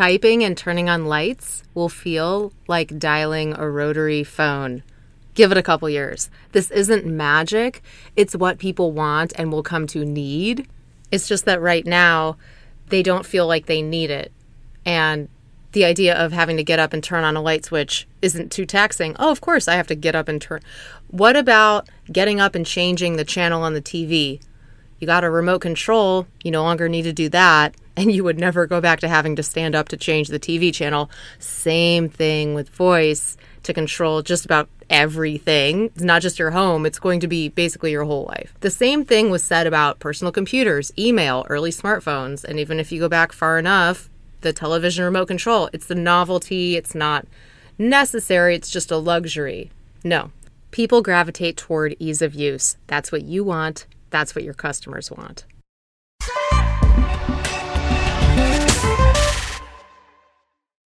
Typing and turning on lights will feel like dialing a rotary phone. Give it a couple years. This isn't magic. It's what people want and will come to need. It's just that right now they don't feel like they need it. And the idea of having to get up and turn on a light switch isn't too taxing. Oh, of course I have to get up and turn. What about getting up and changing the channel on the TV? You got a remote control. You no longer need to do that. And you would never go back to having to stand up to change the TV channel. Same thing with voice to control just about everything. It's not just your home. It's going to be basically your whole life. The same thing was said about personal computers, email, early smartphones. And even if you go back far enough, the television remote control, it's the novelty. It's not necessary. It's just a luxury. No. People gravitate toward ease of use. That's what you want. That's what your customers want.